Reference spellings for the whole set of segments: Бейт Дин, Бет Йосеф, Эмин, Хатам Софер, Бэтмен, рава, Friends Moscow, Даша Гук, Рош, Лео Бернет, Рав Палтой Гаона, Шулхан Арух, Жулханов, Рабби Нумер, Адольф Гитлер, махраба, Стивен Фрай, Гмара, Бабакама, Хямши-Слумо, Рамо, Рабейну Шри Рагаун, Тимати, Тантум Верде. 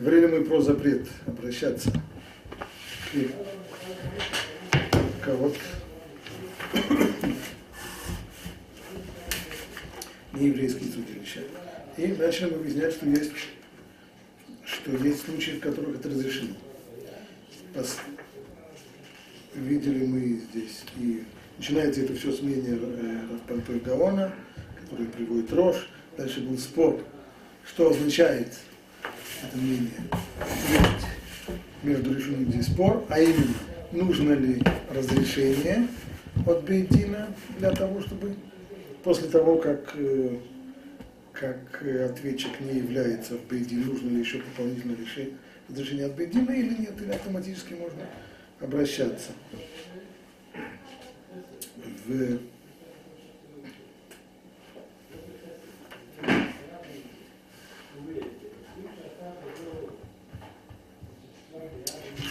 Говорили мы про запрет обращаться к кого-то нееврейские трудилища. И начали объяснять, что есть случаи, в которых это разрешено. Видели мы здесь, и начинается это все с мнения Рав Палтой Гаона, который приводит Рош. Дальше был спор, что означает это мнение между решением, где спор, а именно, нужно ли разрешение от Бейт Дина для того, чтобы после того, как ответчик не является в Бейт Дин, нужно ли еще дополнительное разрешение от Бейт Дина или нет, или автоматически можно обращаться. В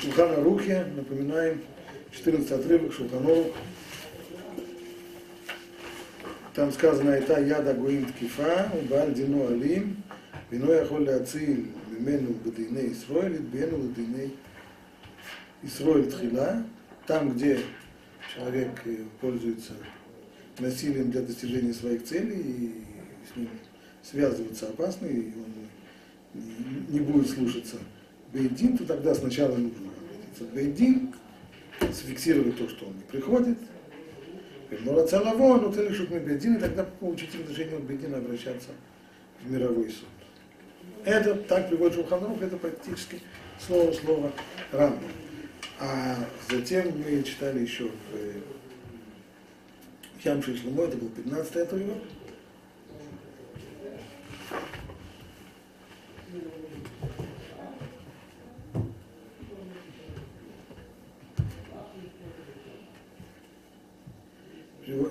Шулхан Арухе, напоминаем, 14 отрывок Жулханов. Там сказано: «Айта яда гоим ткифа, убааль дино алим, вино яхоль леациль мимену бедейней Исроэль, бену бедейней Исроэль тхила». Там, где человек пользуется насилием для достижения своих целей, и с ним связывается опасный, и он не будет слушаться Бейт Дин, то тогда сначала нужно обратиться к Бейт Дин, зафиксировать то, что он не приходит. Но целого, но ты лишь мы Бейт Дин, и тогда получить разрешение от Бейт Дина обращаться в мировой суд. Это так приводит Шулхан Арух, это практически слово-слово Рамо. А затем мы читали еще в Хямши-Слумо, это был 15-й отрывок.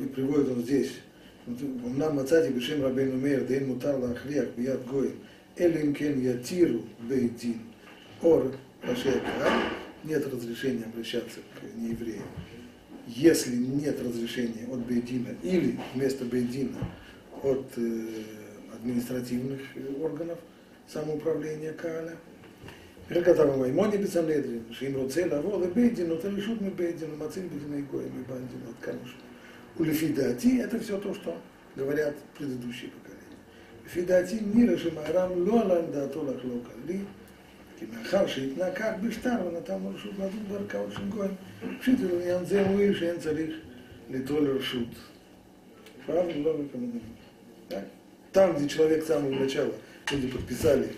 И приводит он здесь. «Умнам мацати бешем Рабби Нумер, дейн мутар лахриах бият гоин, элин кен ятиру бейт дин, ор рашей». Нет разрешения обращаться к неевреям, если нет разрешения от Бейт Дина или вместо Бейт Дина от административных органов самоуправления Кааля. Рекатаром Ваймони Бецанедри, Шимроцель, Авол и Бейт Дин, Уталишут мы Бейт Дин, Мацин Бедина и Гоем и Бандин от Камушина. У Лефидати это все то, что говорят предыдущие поколения. Лефидати мира Шимарам Лолан Датолах Локали. Кимахарши, на как бы штарвана, там маршрут ладут барка очень гой. Шитер, янзе муиш, янцарих, литолер шут. Там, где человек с самого начала, люди подписали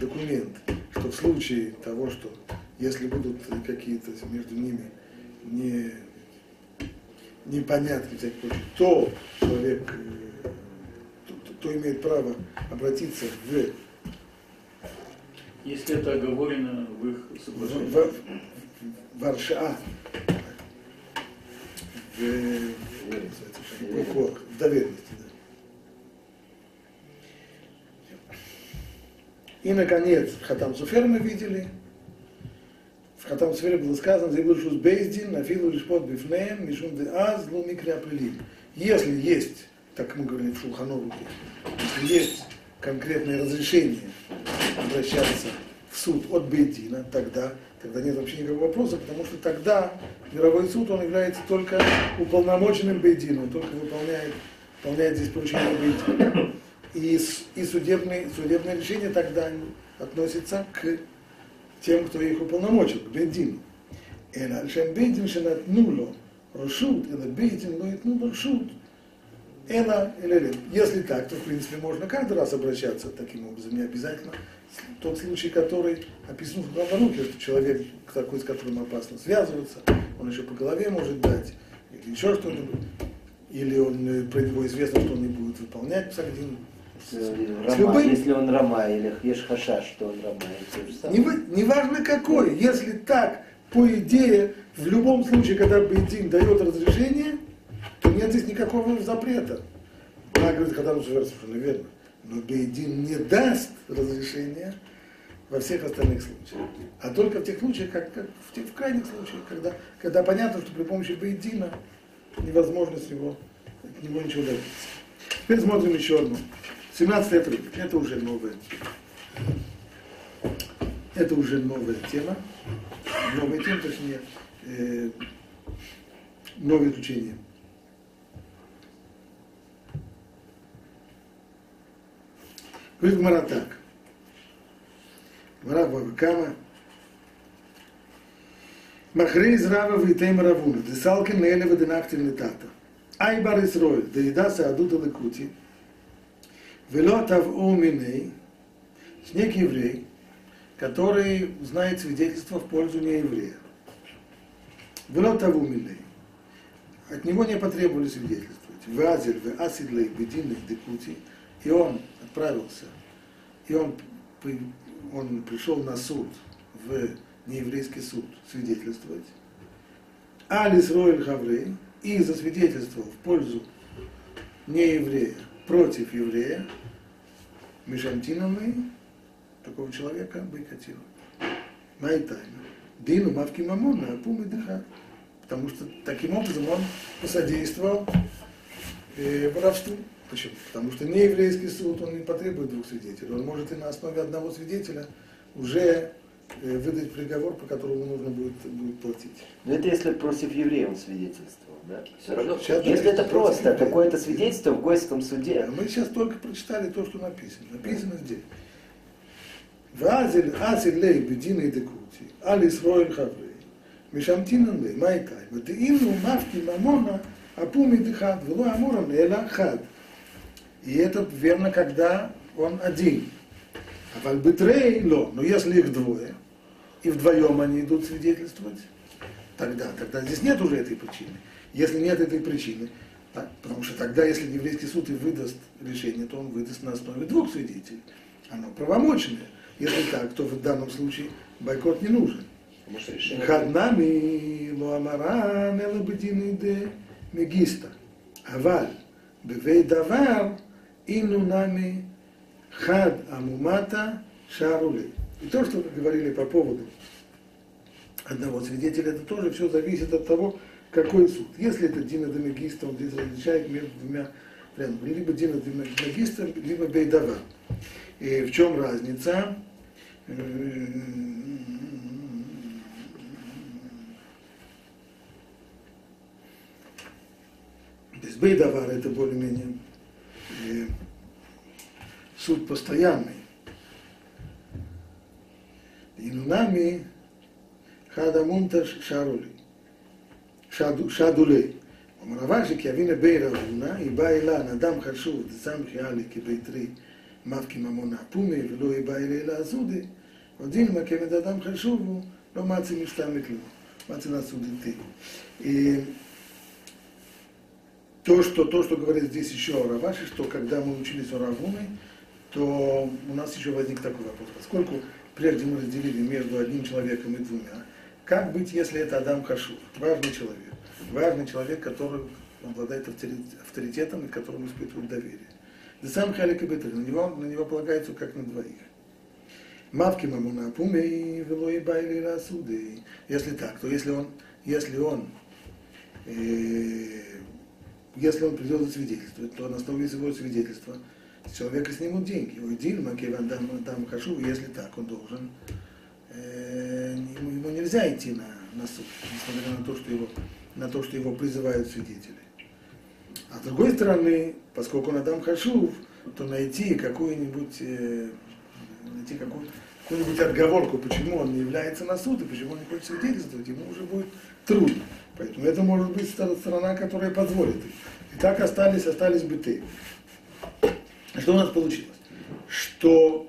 документ, что в случае того, что если будут какие-то между ними непонятки, то человек то имеет право обратиться в... Если это оговорено в их соглашении. В Аршаа, в доверенности. Да. И, наконец, в Хатам Софер мы видели. В Хатам Софере было сказано: «Заиблышус бейздин, нафилу лишпот бифнеем, мишум де аз, лу микреаприлим». Если есть, так мы говорим в Шулханове, если есть конкретное разрешение обращаться в суд от Бейт Дина, тогда нет вообще никакого вопроса, потому что тогда мировой суд, он является только уполномоченным Бейт Дином, только выполняет здесь поручение Бейт Дина. И судебное решение тогда относится к тем, кто их уполномочил, к Бейт Дину. «Элальшем Бейт Дин шенатнуло ршут, эла Бейт Дин лоитнуло ршут». Если так, то, в принципе, можно каждый раз обращаться таким образом. Не обязательно тот случай, который описан в Шулхан Арухе, что человек такой, с которым опасно связываться, он еще по голове может дать, или еще что-нибудь, или он, про него известно, что он не будет выполнять псак-дин. Если он рама, или ешь хашаш, что он рама. Неважно какой, если так, по идее, в любом случае, когда Бейт Дин дает разрешение, нет здесь никакого запрета. Она говорит, когда он совершенно верно. Но Бейт Дин не даст разрешения во всех остальных случаях. А только в тех случаях, в крайних случаях, когда понятно, что при помощи Бейт Дина невозможно от него ничего добиться. Теперь смотрим еще одну. 17-й отрывок. Это уже новое. Это уже новая тема, точнее, новое учение. Говорит Гмара так. Гмара Бабакама. Махрейз рава витейм равуна, десалкин лейлева денахтин летата. Айбар Исроэль, даидаса адута лекути, велотав уминей, снег еврей, который знает свидетельство в пользу нееврея. Велотав уминей. От него не потребовали свидетельствовать. Вазель, веасидлей, бединной декути, и он отправился, и он пришел на суд, в нееврейский суд, свидетельствовать. Алис Роэль Хаврей, и засвидетельствовал в пользу нееврея, против еврея, Мишантиновой, такого человека бойкотила. Моя тайна. Дину мавки мамона, апум и дыха. Потому что таким образом он посодействовал воровству. Почему? Потому что нееврейский суд, он не потребует двух свидетелей. Он может и на основе одного свидетеля уже выдать приговор, по которому нужно будет платить. Но это если против еврея он свидетельствовал, да? Все равно. Если это просто какое-то свидетельство в гойском суде. А мы сейчас только прочитали то, что написано. Написано здесь. Вазель азель лей бединой декути, алис роэль хаврей, мишамтинан лей, майтай, матеину мавки мамона, апуми дыхад, вело амурам лейла хад. И это верно, когда он один. А вальбитрей ло, но если их двое, и вдвоем они идут свидетельствовать, тогда здесь нет уже этой причины. Если нет этой причины, потому что тогда, если еврейский суд и выдаст решение, то он выдаст на основе двух свидетелей. Оно правомочное. Если так, то в данном случае бойкот не нужен. Хаднами лоамара мелабединиде мегиста. Аваль бевей давар инунами хад амумата шарулей. И то, что мы говорили по поводу одного свидетеля, это тоже все зависит от того, какой суд. Если это дина де мегиста, он здесь различает между двумя вариантами. Либо дина де мегиста, либо бейдавар. И в чем разница? Бейдавар — это более-менее суд постоянный. Инунами хадамунташ шадулей. Омаравашик явина бейравуна, и байла надам хашув, сам хиалики бейтри, мавки мамона пуми, вело и байлейла азуды, один макемед адам хашуву, но маци миштамиклю, маци насуды ты. И то, что говорит здесь еще о Раваше, что когда мы учились о Равуне, то у нас еще возник такой вопрос. Поскольку прежде мы разделили между одним человеком и двумя, как быть, если это Адам Хашув, важный человек, который обладает авторитетом и которому испытывают доверие. Да сам Халик и Бетель, на него полагается как на двоих. Мавки мамуна пуми, велой байли расуды. Если так, то если он придет за свидетельствовать, то на основе его свидетельства с человека снимут деньги. Уйдин, макеван дам хашу, если так, он должен. Ему нельзя идти на суд, несмотря на то, что его призывают свидетели. А с другой стороны, поскольку он адам хашу, то найти какую-нибудь отговорку, почему он не является на суд и почему он не хочет свидетельствовать, ему уже будет трудно. Поэтому это может быть сторона, которая позволит им. И так остались бы ты. Что у нас получилось? Что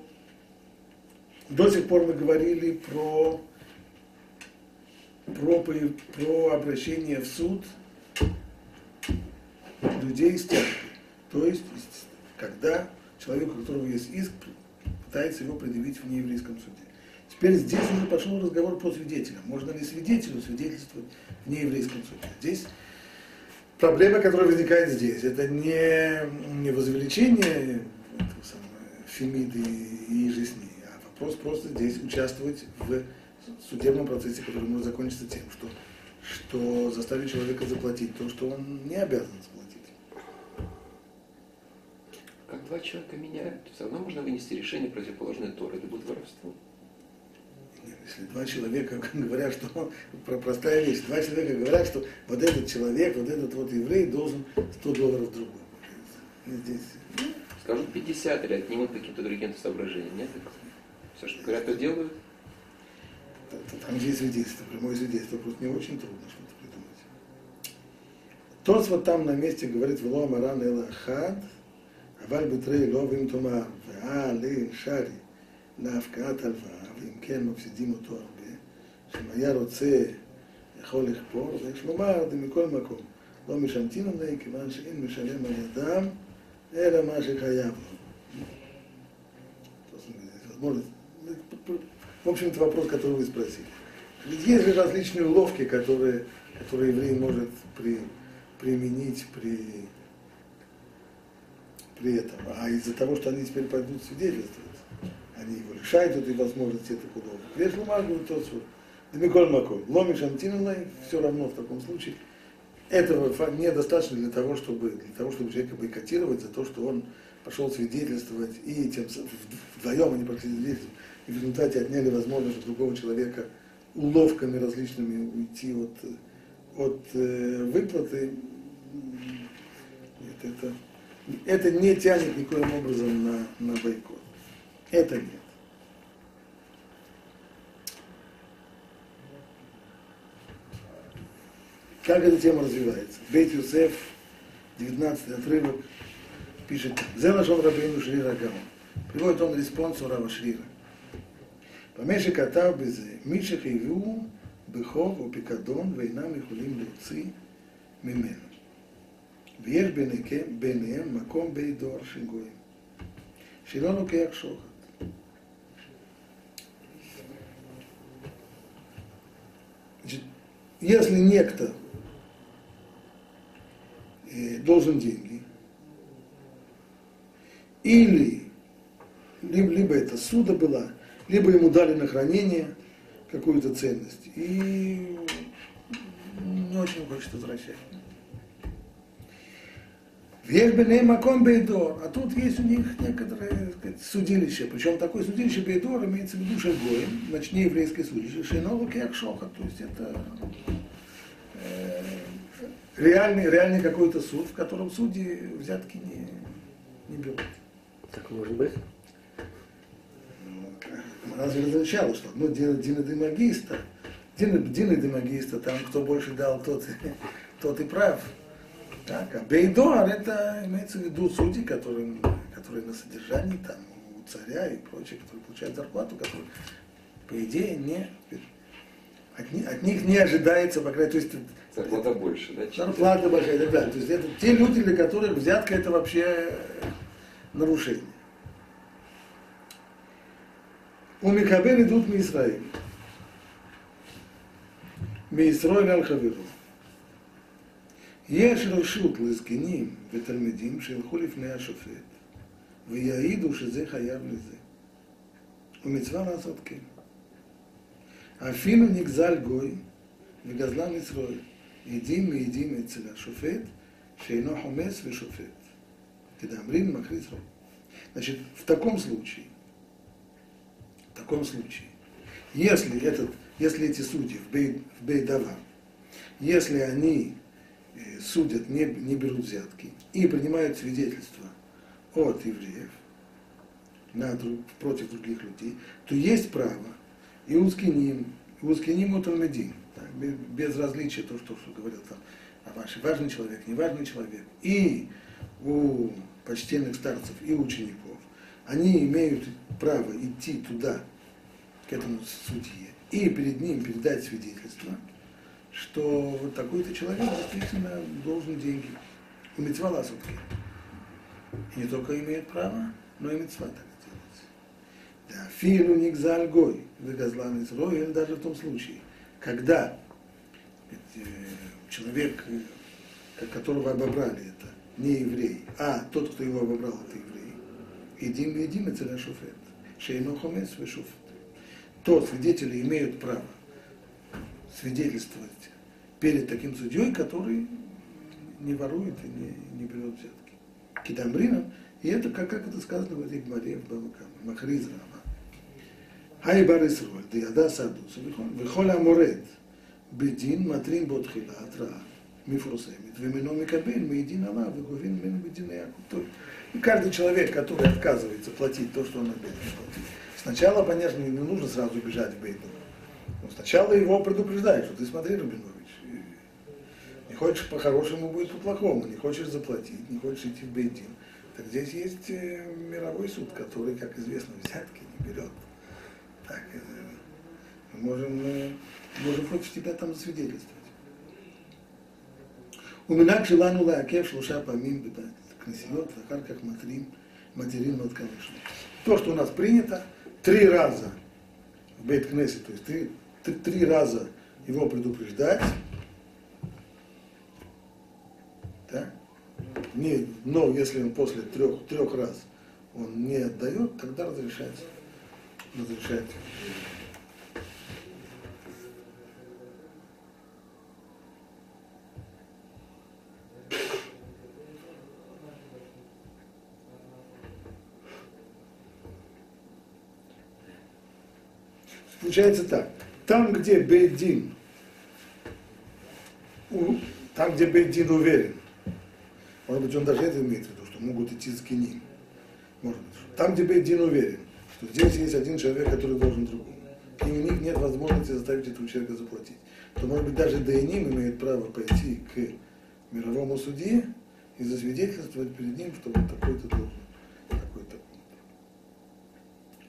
до сих пор мы говорили про обращение в суд людей с тяжкой. То есть, когда человек, у которого есть иск, пытается его предъявить в нееврейском суде. Теперь здесь уже пошел разговор по свидетелям. Можно ли свидетелю свидетельствовать в нееврейском суде? Здесь проблема, которая возникает здесь, это не возвеличение Фемиды и Жизни, а вопрос просто здесь участвовать в судебном процессе, который может закончиться тем, что заставит человека заплатить то, что он не обязан заплатить. Как два человека меняют, все равно можно вынести решение противоположное Торе, это будет воровство. Если два человека говорят, что простая вещь, два человека говорят, что вот этот человек, вот этот вот еврей должен $100 другому. Здесь. Скажут 50 или отнимут каким-то другим соображением, нет? Все, что говорят, то делают. Там же есть свидетельство, прямое свидетельство, просто не очень трудно что-то придумать. Тот вот там на месте говорит, «Вело амаран эл ахад, аваль битрей ло вим томар, веа лин шари, להפקעת הלוואה, ואם כן מפסידים אותו הרבה, שאם היה רוצה, יכול לכפור, ויש לומר, זה מכל מקום, לא משמטין עליהם, כיוון שאין משלם על ידם, אלא מה שחייב לו. В общем, это вопрос, который вы спросили. Ведь есть же различные уловки, которые еврей может применить при этом. А из-за того, что они теперь пойдут свидетельствовать, они его лишают этой возможности, это куда угодно. Прежде говорит тот, что Демиколь Маколь, ломишь антиновной, все равно в таком случае, этого недостаточно для того, чтобы человека бойкотировать за то, что он пошел свидетельствовать, и тем вдвоем они пошли свидетельствовать, и в результате отняли возможность другого человека уловками различными уйти от выплаты. Нет, это не тянет никоим образом на бойкот. Это нет. Как эта тема развивается? Бет Йосеф, 19 отрывок, пишет так. «Зе нашел Рабейну Шри Рагаун». Приводит он респонс у Рава Шрира. «Помеши катав безе, миши хевю, бехов, опикадон, вейнам и хулим луци, мимену. Вьеш бенеем, маком бейдор шигоем. Шилону кеак шоха». Если некто должен деньги, или либо это суда была, либо ему дали на хранение какую-то ценность, и не очень хочет возвращать. А тут есть у них некоторое, так сказать, судилище, причем такое судилище Бейдор имеется в виду Шагоем, значит, не еврейское судилище, Шейнолу Кеакшоха, то есть это реальный какой-то суд, в котором судьи взятки не берут. Так может быть? Разве различалось, что одно дело Дина де Магиста, там кто больше дал, тот и прав. Так, а Бейдоар, это имеется в виду судьи, которые на содержании там, у царя и прочие, которые получают зарплату, которые, по идее, от них не ожидается, по крайней мере, то есть... Зарплата больше, да? Зарплата большая, да, да. То есть это те люди, для которых взятка это вообще нарушение. У Микабель идут Меисраиль. Меисраиль аль-Хавиру. יש רשות לזקנים ותלמידים שילכו לפני השופט ויעידו שזה חייב לזה. ומצווה לעשות כן. אפילו נגזל גוי וגזלן ישראל, עדים מעידים אצל השופט שאינו חומס ושופט. תדאמרין מכריז רוב. Значит, в таком случае, если эти судьи в Бейдава, если они судят, не берут взятки и принимают свидетельства от евреев против других людей, то есть право и узкиним уталмедим, без различия то, что говорил там о вашей важный человек, неважный человек, и у почтенных старцев и учеников, они имеют право идти туда, к этому судье, и перед ним передать свидетельство, что вот такой-то человек действительно должен деньги. И мицва ласутки. И не только имеет право, но и мицва так делать. Да, филу нигзаль гой, выгазлан изроиль, даже в том случае, когда человек, которого обобрали, это не еврей, а тот, кто его обобрал, это еврей. Идим, это на шуфет. Шейно хомес вы шуфет. То свидетели имеют право свидетельствовать перед таким судьей, который не ворует и не берет взятки. Кидамрином, и это, как это сказано в этой гмаре в Бавакаме, Махриз Рава. Хайбар Исроль, Диада Саду, Вихоля Морет, Бедин, Матрин Бодхила, Атра, Мифрусемит, Вимином и Кабель, Мейдин Ава, Виговин, Мин, Бедин и Акутоль. И каждый человек, который отказывается платить то, что он обязан платить, сначала, конечно, не нужно сразу бежать в Бейт-Дин. Но сначала его предупреждают, что ты смотри, Рабинович, не хочешь по-хорошему, будет по-плохому, не хочешь заплатить, не хочешь идти в Бейт-Дин. Так здесь есть мировой суд, который, как известно, взятки не берет. Так, мы можем против тебя там засвидетельствовать. У меня к желану лаакев шлуша помим бедать. Кнесиот, ахар, как материн от конечно. То, что у нас принято, 3 раза в бейт-кнесе, то есть 3 раза его предупреждать, да? Не, но если он после 3 раз он не отдает, тогда разрешать. Получается так, там, где Бейт-Дин уверен, может быть, он даже это имеет в виду, что могут идти с киним, может быть, там, где Бейт-Дин уверен, что здесь есть один человек, который должен другому, и у них нет возможности заставить этого человека заплатить, то, может быть, даже Дейним имеет право пойти к мировому судье и засвидетельствовать перед ним, что вот такой-то должен.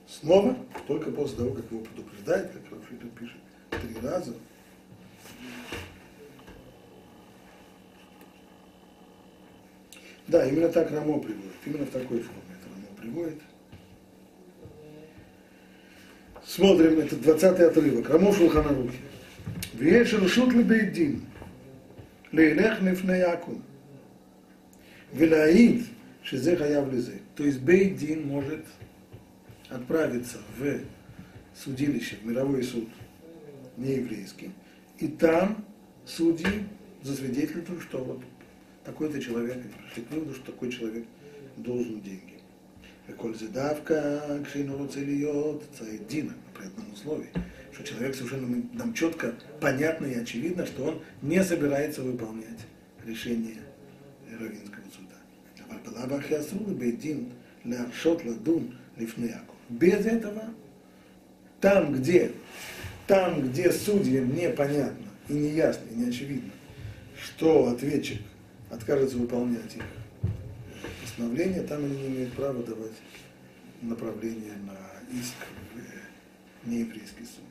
Снова, только после того, как его предупреждает, как Рав Шипер пишет, 3 раза. Да, именно так Рамо приводит, именно в такой форме это Рамо приводит. Смотрим, это 20-й отрывок. Рамо Шулхан Арух. Вешер шут лебейдин, лейлех мифнеякум, велаид шизе хаяв лизе. То есть бейдин может отправиться в судилище, в мировой суд, нееврейский, и там судьи засвидетельствуют, что вот такой-то человек, пришли к выводу, что такой человек должен деньги. Коль задавка, кшину целиот, цаидина, при одном условии, что человек совершенно нам четко, понятно и очевидно, что он не собирается выполнять решение раввинского суда. Без этого, там, где судьям непонятно и неясно, и неочевидно, что ответчик откажется выполнять их постановление, там они не имеют права давать направление на иск в нееврейский суд.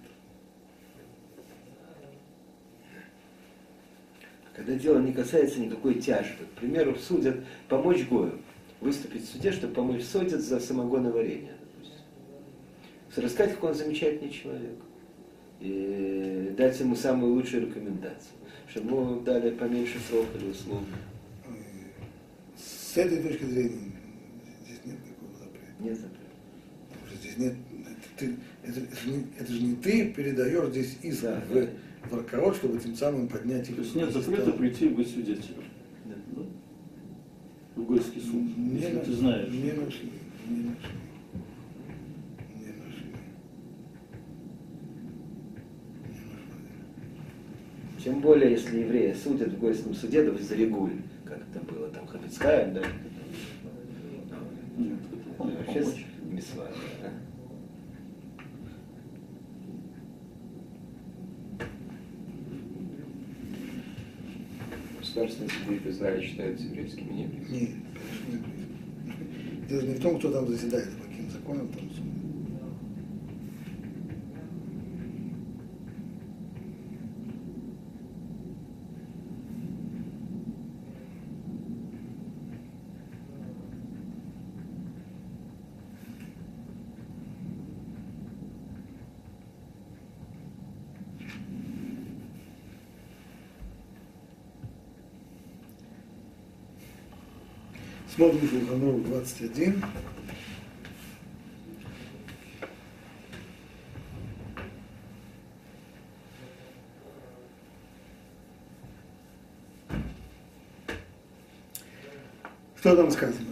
Когда дело не касается никакой тяжбы, к примеру, судят помочь Гою, выступить в суде, чтобы помочь, судят за самогоноварение, допустим. Рассказать, как он замечательный человек. И дать ему самую лучшую рекомендацию. Чтобы ему дали поменьше срок или условий. С этой точки зрения здесь нет никакого запрета. Нет запрета. Потому что здесь нет... Это же не ты передаешь здесь иск, да, в руковод, чтобы тем самым поднять их. То есть нет запрета прийти и быть свидетелем. Гойский суд, если ты знаешь. Не нашли. Тем более, если евреи судят в гойском суде, то за регуль, как это было, там Хабицкая, да? Вообще мисва. Государственные суды в Израиле считаются еврейскими, не еврейскими? Нет, конечно, не еврейскими. Дело не в том, кто там заседает, а по каким законам там судят. Смотрим Жулханов 21. Что там сказано?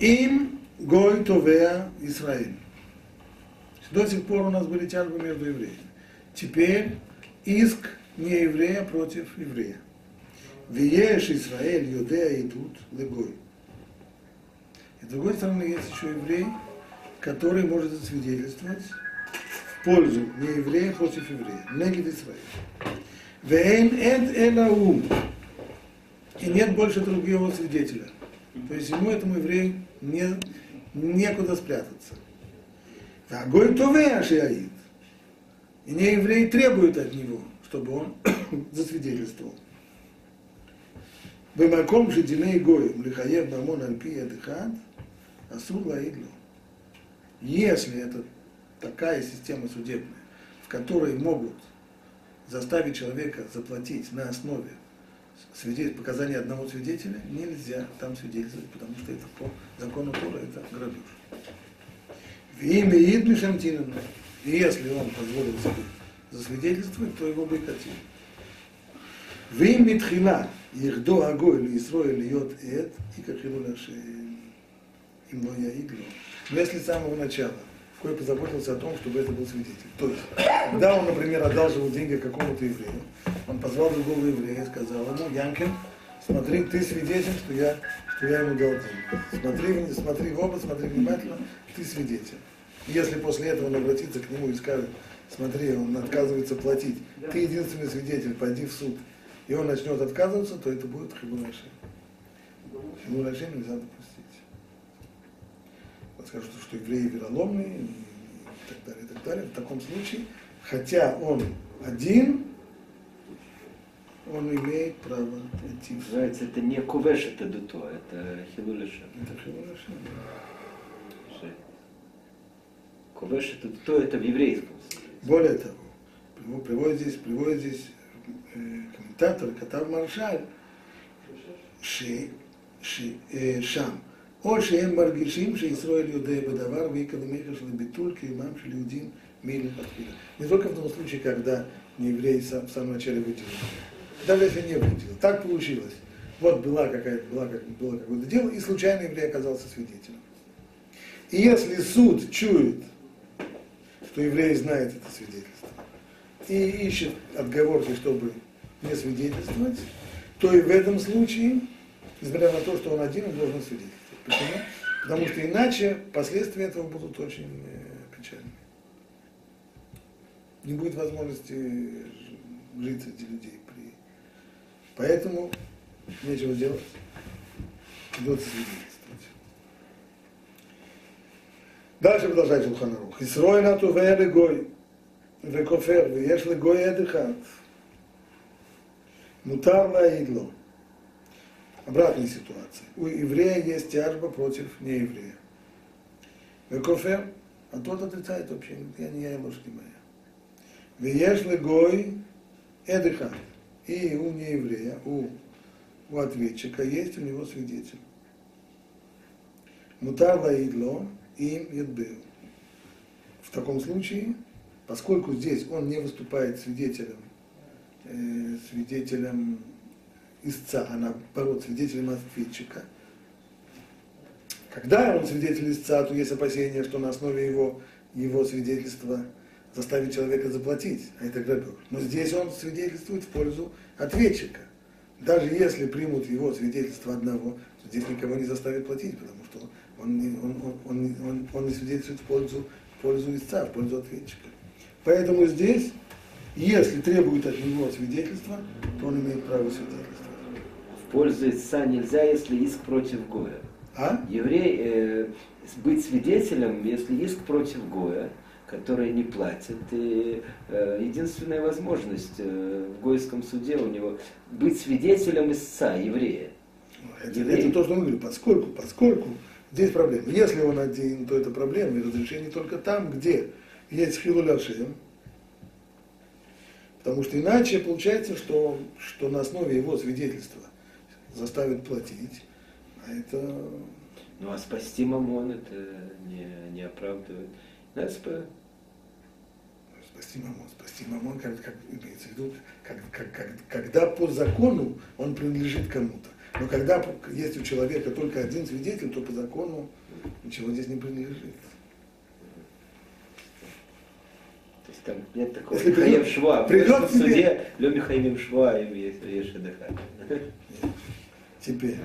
Им Гой Товеа Исраэль. До сих пор у нас были тяжбы между евреями. Теперь иск нееврея против еврея. Виеш Израиль, Юдея идут, Легой. И с другой стороны, есть еще еврей, который может засвидетельствовать в пользу нееврея против еврея. Негид Израиль. Вейн эд элаум. И нет больше другого свидетеля. То есть ему, этому еврею, некуда спрятаться. Огонь товеашиаид. И не евреи требуют от него, чтобы он засвидетельствовал. Бымаком же диней гоем, лихаев бамон анпия дыхат, асур лаидлю. Если это такая система судебная, в которой могут заставить человека заплатить на основе показаний одного свидетеля, нельзя там свидетельствовать, потому что это по закону Тора, это грабеж. И если он позволил себе засвидетельствовать, то его бойкотили. В имя Тхила, их до Агой, или Исрой, или Йод, и Эд, и как Хилу наши имлоя Игло. Но если с самого начала, Кой позаботился о том, чтобы это был свидетель. То есть, когда он, например, одалживал деньги какому-то еврею, он позвал другого еврея и сказал ему: Янкин, смотри, ты свидетель, что я ему дал деньги. Смотри в оба, смотри внимательно, ты свидетель. Если после этого он обратится к нему и скажет: смотри, он отказывается платить, ты единственный свидетель, пойди в суд, и он начнет отказываться, то это будет хибураши. Хибураши нельзя допустить. Скажут, что евреи вероломные и так далее, и так далее. В таком случае, хотя он один, он имеет право идти в суд. Называется, это не кувеш, это дуто, это хилулеша. Это хилулеша. Кувеш, это дуто, это в еврейском смысле. Более того, приводит здесь комментатор Катав Маршаль Шам. או שהם מרגישים שישראל יודע בדבר ויקדמך של ביטול קיימם של יהודים מלכתחילה. Не только в том случае, когда не еврей в самом начале выделил. Даже если не выделил. Так получилось. Вот было какое-то дело, и случайно еврей оказался свидетелем. И если суд чует, что еврей знает это свидетельство, и ищет отговорки, чтобы не свидетельствовать, то и в этом случае, несмотря на то, что он один, он должен свидетельствовать. Почему? Потому что иначе последствия этого будут очень печальны. Не будет возможности жить среди людей. Поэтому нечего делать. Придется свидетельствовать. Дальше продолжает Жулхан Арух. Исрой нату вэлэгой, вэкофэр, вэешлэгой эдэхат. Мутар лаидло. Обратная ситуация. У еврея есть тяжба против нееврея. Векофер, а тот отрицает вообще, я не я, ложь не моя. Вееш легой эдыхат. И у нееврея, у ответчика есть у него свидетель. Мутар лаидло им едбеу. В таком случае, поскольку здесь он не выступает свидетелем истца, а наоборот, свидетелем ответчика. Когда он свидетель истца, то есть опасение, что на основе его свидетельства заставит человека заплатить, а это грабеж. Но здесь он свидетельствует в пользу ответчика. Даже если примут его свидетельство одного, то здесь никого не заставит платить, потому что он не свидетельствует в пользу истца, в пользу ответчика. Поэтому здесь, если требует от него свидетельства, то он имеет право свидетельства. В пользу истца нельзя, если иск против Гоя. А? Еврей, быть свидетелем, если иск против Гоя, который не платит. И единственная возможность в Гойском суде у него быть свидетелем истца, еврея. Это то, что он говорит, поскольку здесь проблема. Если он один, то это проблема, и разрешение только там, где есть хилуляшем. Потому что иначе получается, что на основе его свидетельства заставят платить, а это... Ну а спасти мамон это не оправдывает. Спасти мамон, как имеется в виду, когда по закону он принадлежит кому-то. Но когда есть у человека только один свидетель, то по закону ничего здесь не принадлежит. То есть там нет такого Михаим Шва. В суде Ле Михаим Шва им есть дыхание. Теперь.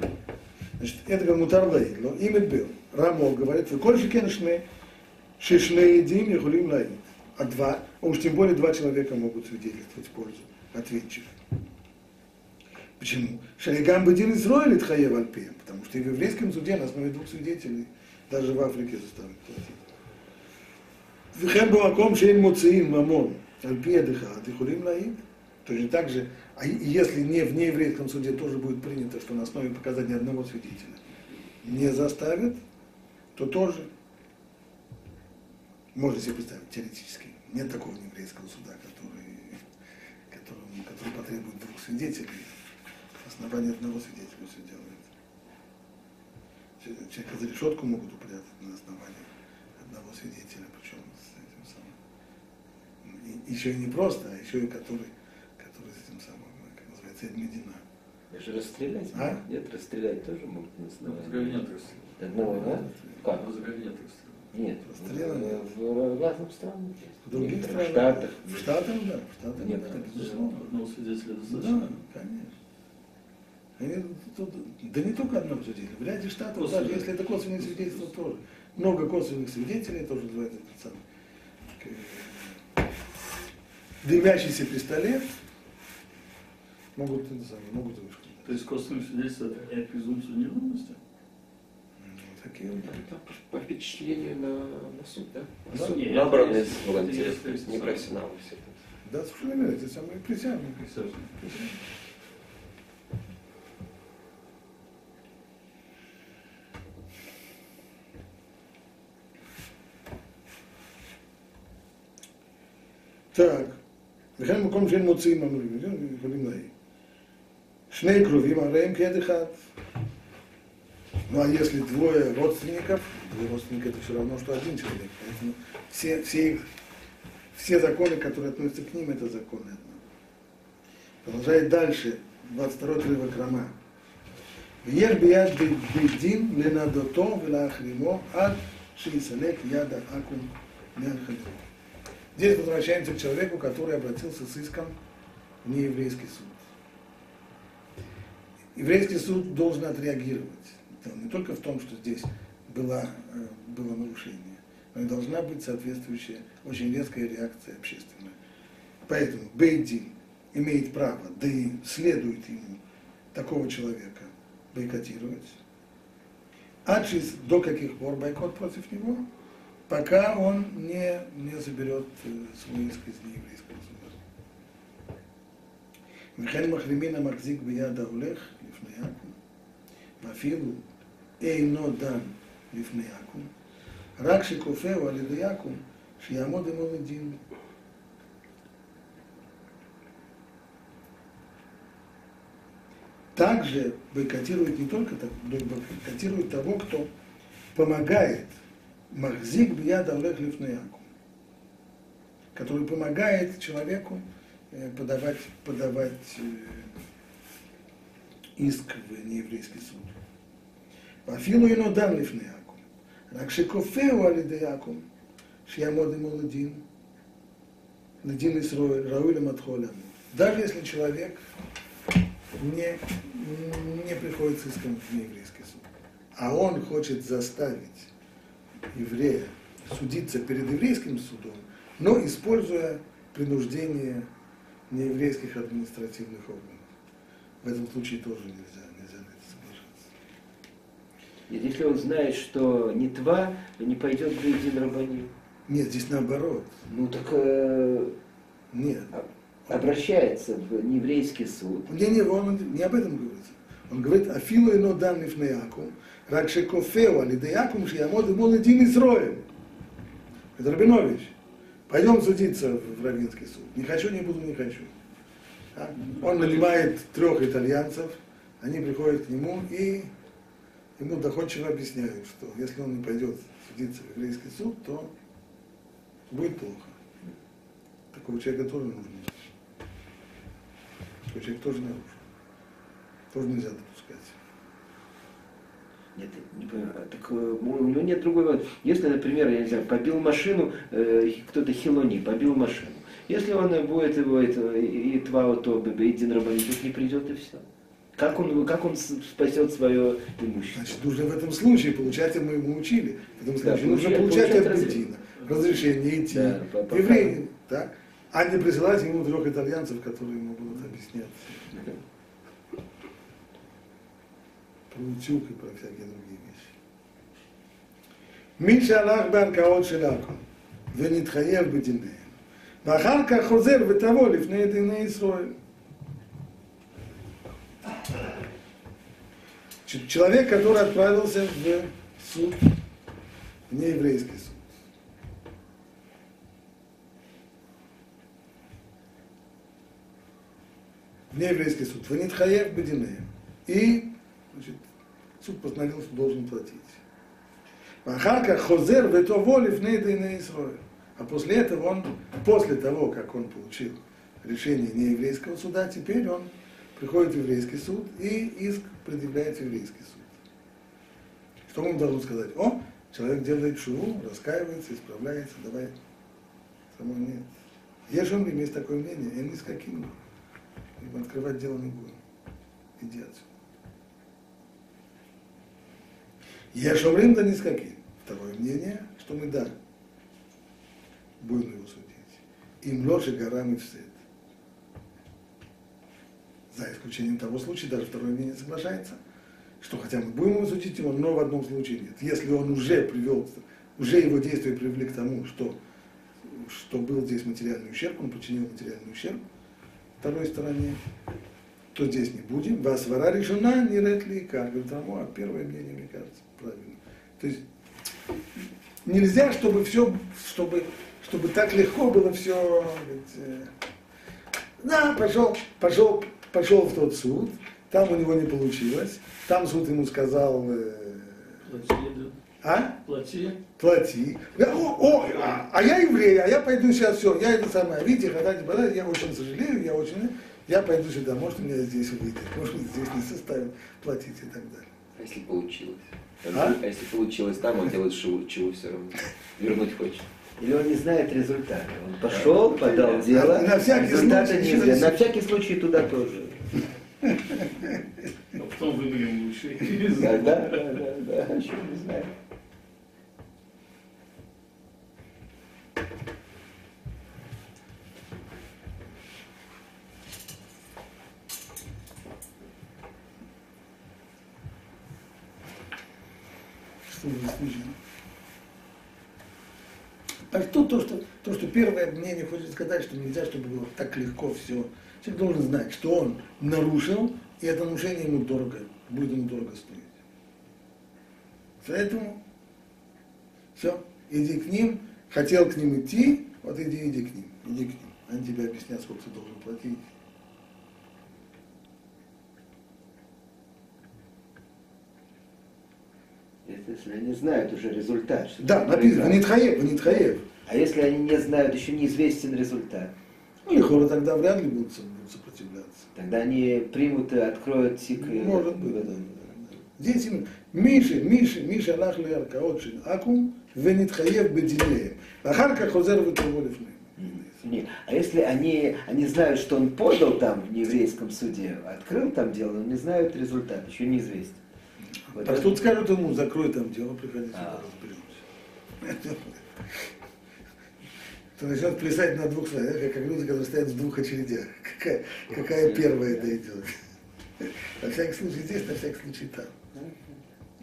Значит, это мутарлаид, но им и был. Рамо говорит, вы кольшики нашли, шишли едим, и гулим лаид. А два, а уж тем более два человека могут свидетельствовать в пользу ответчика. Почему? Шаригам бедин Израиль тхаев альпием, потому что и в еврейском суде на основе двух свидетелей даже в Африке заставят платить. Вихем бумаком шейн муциин мамон, альпия дыха, а ты хулим лаид. Точно так же, а если не в нееврейском суде тоже будет принято, что на основе показаний одного свидетеля не заставят, то тоже можно себе представить, теоретически. Нет такого нееврейского суда, который потребует двух свидетелей. Основание одного свидетеля все делает. Человека за решетку могут упрятать на основании одного свидетеля, причем с этим самым. И еще и не просто, а еще и который с этим самым, как называется, Медина. Даже расстрелять? А? Нет, расстрелять тоже могут на основании. Загонят расстрелять. Одного, да? Как? Загонят расстрелять. Нет, в разных странах. В других странах. В Штатах. В Штатах, да. В Штатах нет, безусловно. Одного свидетеля достаточно. Да, конечно. Да не только одного свидетеля. В ряде штатов, даже если это косвенное свидетельство, тоже. Много косвенных свидетелей, тоже называется этот самый дымящийся пистолет, могут вышкать. То есть косвенное свидетельство это презумпция невиновности? Такие. По впечатлению на суд, да? На суд. Набранные с волонтеров, то есть непрофессионалы все это. Да, совершенно верно, это самые присяжные. Так, וכן מקום שאין מוציאים אמורים, יכולים להעיד. שני קרובים הרי הם כיד אחד. Ну а если двое родственников, это все равно, что один человек. Поэтому все законы, которые относятся к ним, это законы одного. Продолжает дальше, 22-й отрывок Рама. «Вьер бияд бедин ленадото велахримо ад шиисалек яда акум мянхалимо». Здесь возвращаемся к человеку, который обратился с иском в нееврейский суд. Еврейский суд должен отреагировать. Не только в том, что здесь было нарушение, но и должна быть соответствующая, очень резкая реакция общественная. Поэтому Бейдин имеет право, да и следует ему такого человека бойкотировать. Аджис до каких пор бойкот против него? Пока он не заберет свой иск из нееврейского суда. Михаил Махримина Макзик Бияда Улех, Лифнаяку, Мафилу, Эйно дан лифнеякум, ракши кофеу алидеякум, шиямод и молодин. Также бойкотирует не только так, бойкотирует того, кто помогает, махзик бияда улех лифнеякум, который помогает человеку подавать иск в нееврейский суд. Афилу и нодан лифнеякум, ракши кофеу алидеякум, шиямод и молодин, ледин исрой, рауилем отхолям. Даже если человек не приходит с иском в нееврейский суд, а он хочет заставить еврея судиться перед еврейским судом, но используя принуждение нееврейских административных органов. В этом случае тоже нельзя на это соглашаться. Нет, если он знает, что нитва, не пойдет в един рабаним. Нет, здесь наоборот. Ну так нет. Обращается в нееврейский суд. Нет, он не об этом говорит. Он говорит, афилу ино дан лифнеякум, ракше кофеу алидеякум, шиямод и молодин изроем. Это Рабинович, пойдем судиться в раввинский суд. Не хочу, не буду, не хочу. Он нанимает 3 итальянцев, они приходят к нему и ему доходчиво объясняют, что если он не пойдет судиться в еврейский суд, то будет плохо. Такого человека тоже нужно. Такой человек тоже нарушен. Тоже нельзя допускать. Нет, не понимаю. Так у него нет другой варианта. Если, например, я не знаю, побил машину, кто-то хилони, побил машину. Если он будет его и твау, то бедин рабович не придет и все. Как он спасет свое имущество? Значит, нужно в этом случае получать, мы ему учили. В этом случае нужно получать от бедина разрешение идти, евреи, так? А не присылать ему 3 итальянцев, которые ему будут объяснять. Про утюг и про всякие другие вещи. Миша Аллах Банкаот Шилаку, Венитхаев Бединеем. Бахарка Хозер Бетаволев Нейдине Исроэль. Человек, который отправился в суд, в нееврейский суд. В нееврейский суд. Венитхаев Бединеем. И значит, суд постановил, что должен платить. Ахарка Хозер Ветоволев Нейдейна Исроэль. А после этого он, после того, как он получил решение нееврейского суда, теперь он приходит в еврейский суд и иск предъявляет в еврейский суд. Что он должен сказать? О, человек делает шуву, раскаивается, исправляется, давай. Само нет. Есть же у меня есть такое мнение, я ни с каким открывать дело не буду. Иди отсюда. Я шоврим, да ни с каким. Второе мнение, что мы да, будем его судить. Им лоши горам и всед. За исключением того случая, даже второе мнение соглашается, что хотя мы будем его судить, его, но в одном случае нет. Если он уже привел, уже его действия привели к тому, что был здесь материальный ущерб, он причинил материальный ущерб второй стороне, то здесь не будем. Вас вора решена, не лет ли как. Говорит, а первое мнение, мне кажется, правильно. То есть нельзя, чтобы все, чтобы так легко было все. Ведь, да, пошел в тот суд, там у него не получилось, там суд ему сказал. Плати. Я еврей, а я пойду сейчас все, я это самое, видите, я очень сожалею, я пойду сюда, может, меня здесь увидят, может, здесь не составят, платить и так далее. А если получилось? А если получилось там, он делает чего все равно? Вернуть хочет. Или он не знает результата. Он пошел, подал дело, на всякий случай. На всякий случай туда тоже. Но потом выберем лучше. Да, еще не знаю. Так то, что первое мнение хочет сказать, что нельзя, чтобы было так легко все. Человек должен знать, что он нарушил, и это нарушение ему дорого, будет ему дорого стоить. Поэтому все, иди к ним, хотел к ним идти, вот иди к ним. Они тебе объяснят, сколько ты должен платить. Если они знают уже результат. Да, написано, Ванитхаев. А если они не знают, еще неизвестен результат? Ну, хоры тогда вряд ли будут сопротивляться. Тогда они примут и откроют тик. Может быть, да. Здесь именно. Миша нахли аркаотшин акум, Ванитхаев бединеем. Ахарка хозер вытоволифны. Нет. А если они знают, что он подал там в нееврейском суде, открыл там дело, но не знают результат, еще неизвестен. Вот так тут скажут ему, закрой там дело, приходи сюда, разберемся. Ты начнешь плясать на двух слоях, как люди, которые стоят в двух очередях. Какая первая дойдет? На всякий случай здесь, на всякий случай там.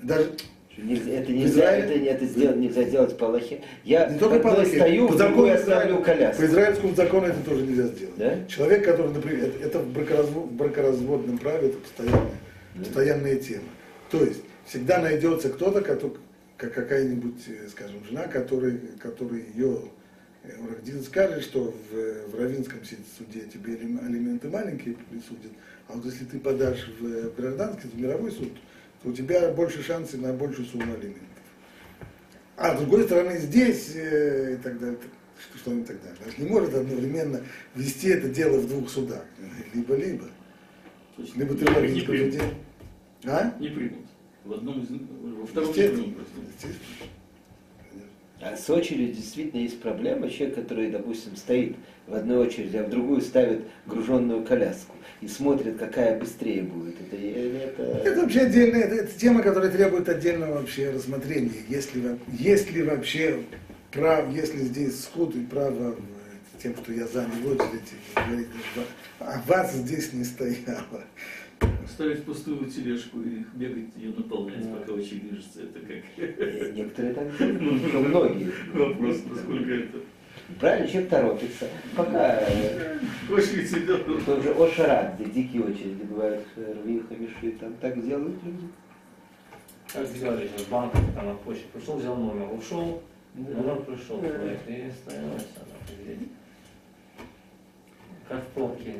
Даже это нельзя делать по Аллахе. Я не только по Аллахе, стою, по закону оставлю коляску. По израильскому закону это тоже нельзя сделать. Да? Человек, который, например, это в бракоразводном праве, это постоянная тема. То есть всегда найдется кто-то, какая-нибудь, скажем, жена, который ее урагдин скажет, что в раввинском суде тебе алименты маленькие присудят, а вот если ты подашь в гражданский, в мировой суд, то у тебя больше шансов на большую сумму алиментов. А с другой стороны здесь и так далее. Что и так далее. Не может одновременно вести это дело в двух судах. Либо-либо. Либо ты в раввинском суде. А? Не примут. В одном из... Во втором из... А с очередью действительно есть проблема. Человек, который, допустим, стоит в одной очереди, а в другую ставит груженную коляску и смотрит, какая быстрее будет. Это вообще отдельная это тема, которая требует отдельного вообще рассмотрения. Если вообще прав, если здесь суд и право тем, что я занял очередь, говорит, а вас здесь не стояло. Ставить пустую тележку и бегать ее наполнять, да, пока очень движется, это как... Некоторые так делают, но многие. Вопрос, насколько это... Правильно, человек торопится. Пока... Очередь идет. Тот же Ошарат, где дикие очереди бывают, рви, хамиши, там так делают люди. Как сделали, в банк, там, на почте, пришел, взял номер, ушел, номер пришел, и стоялась она, как в пробке.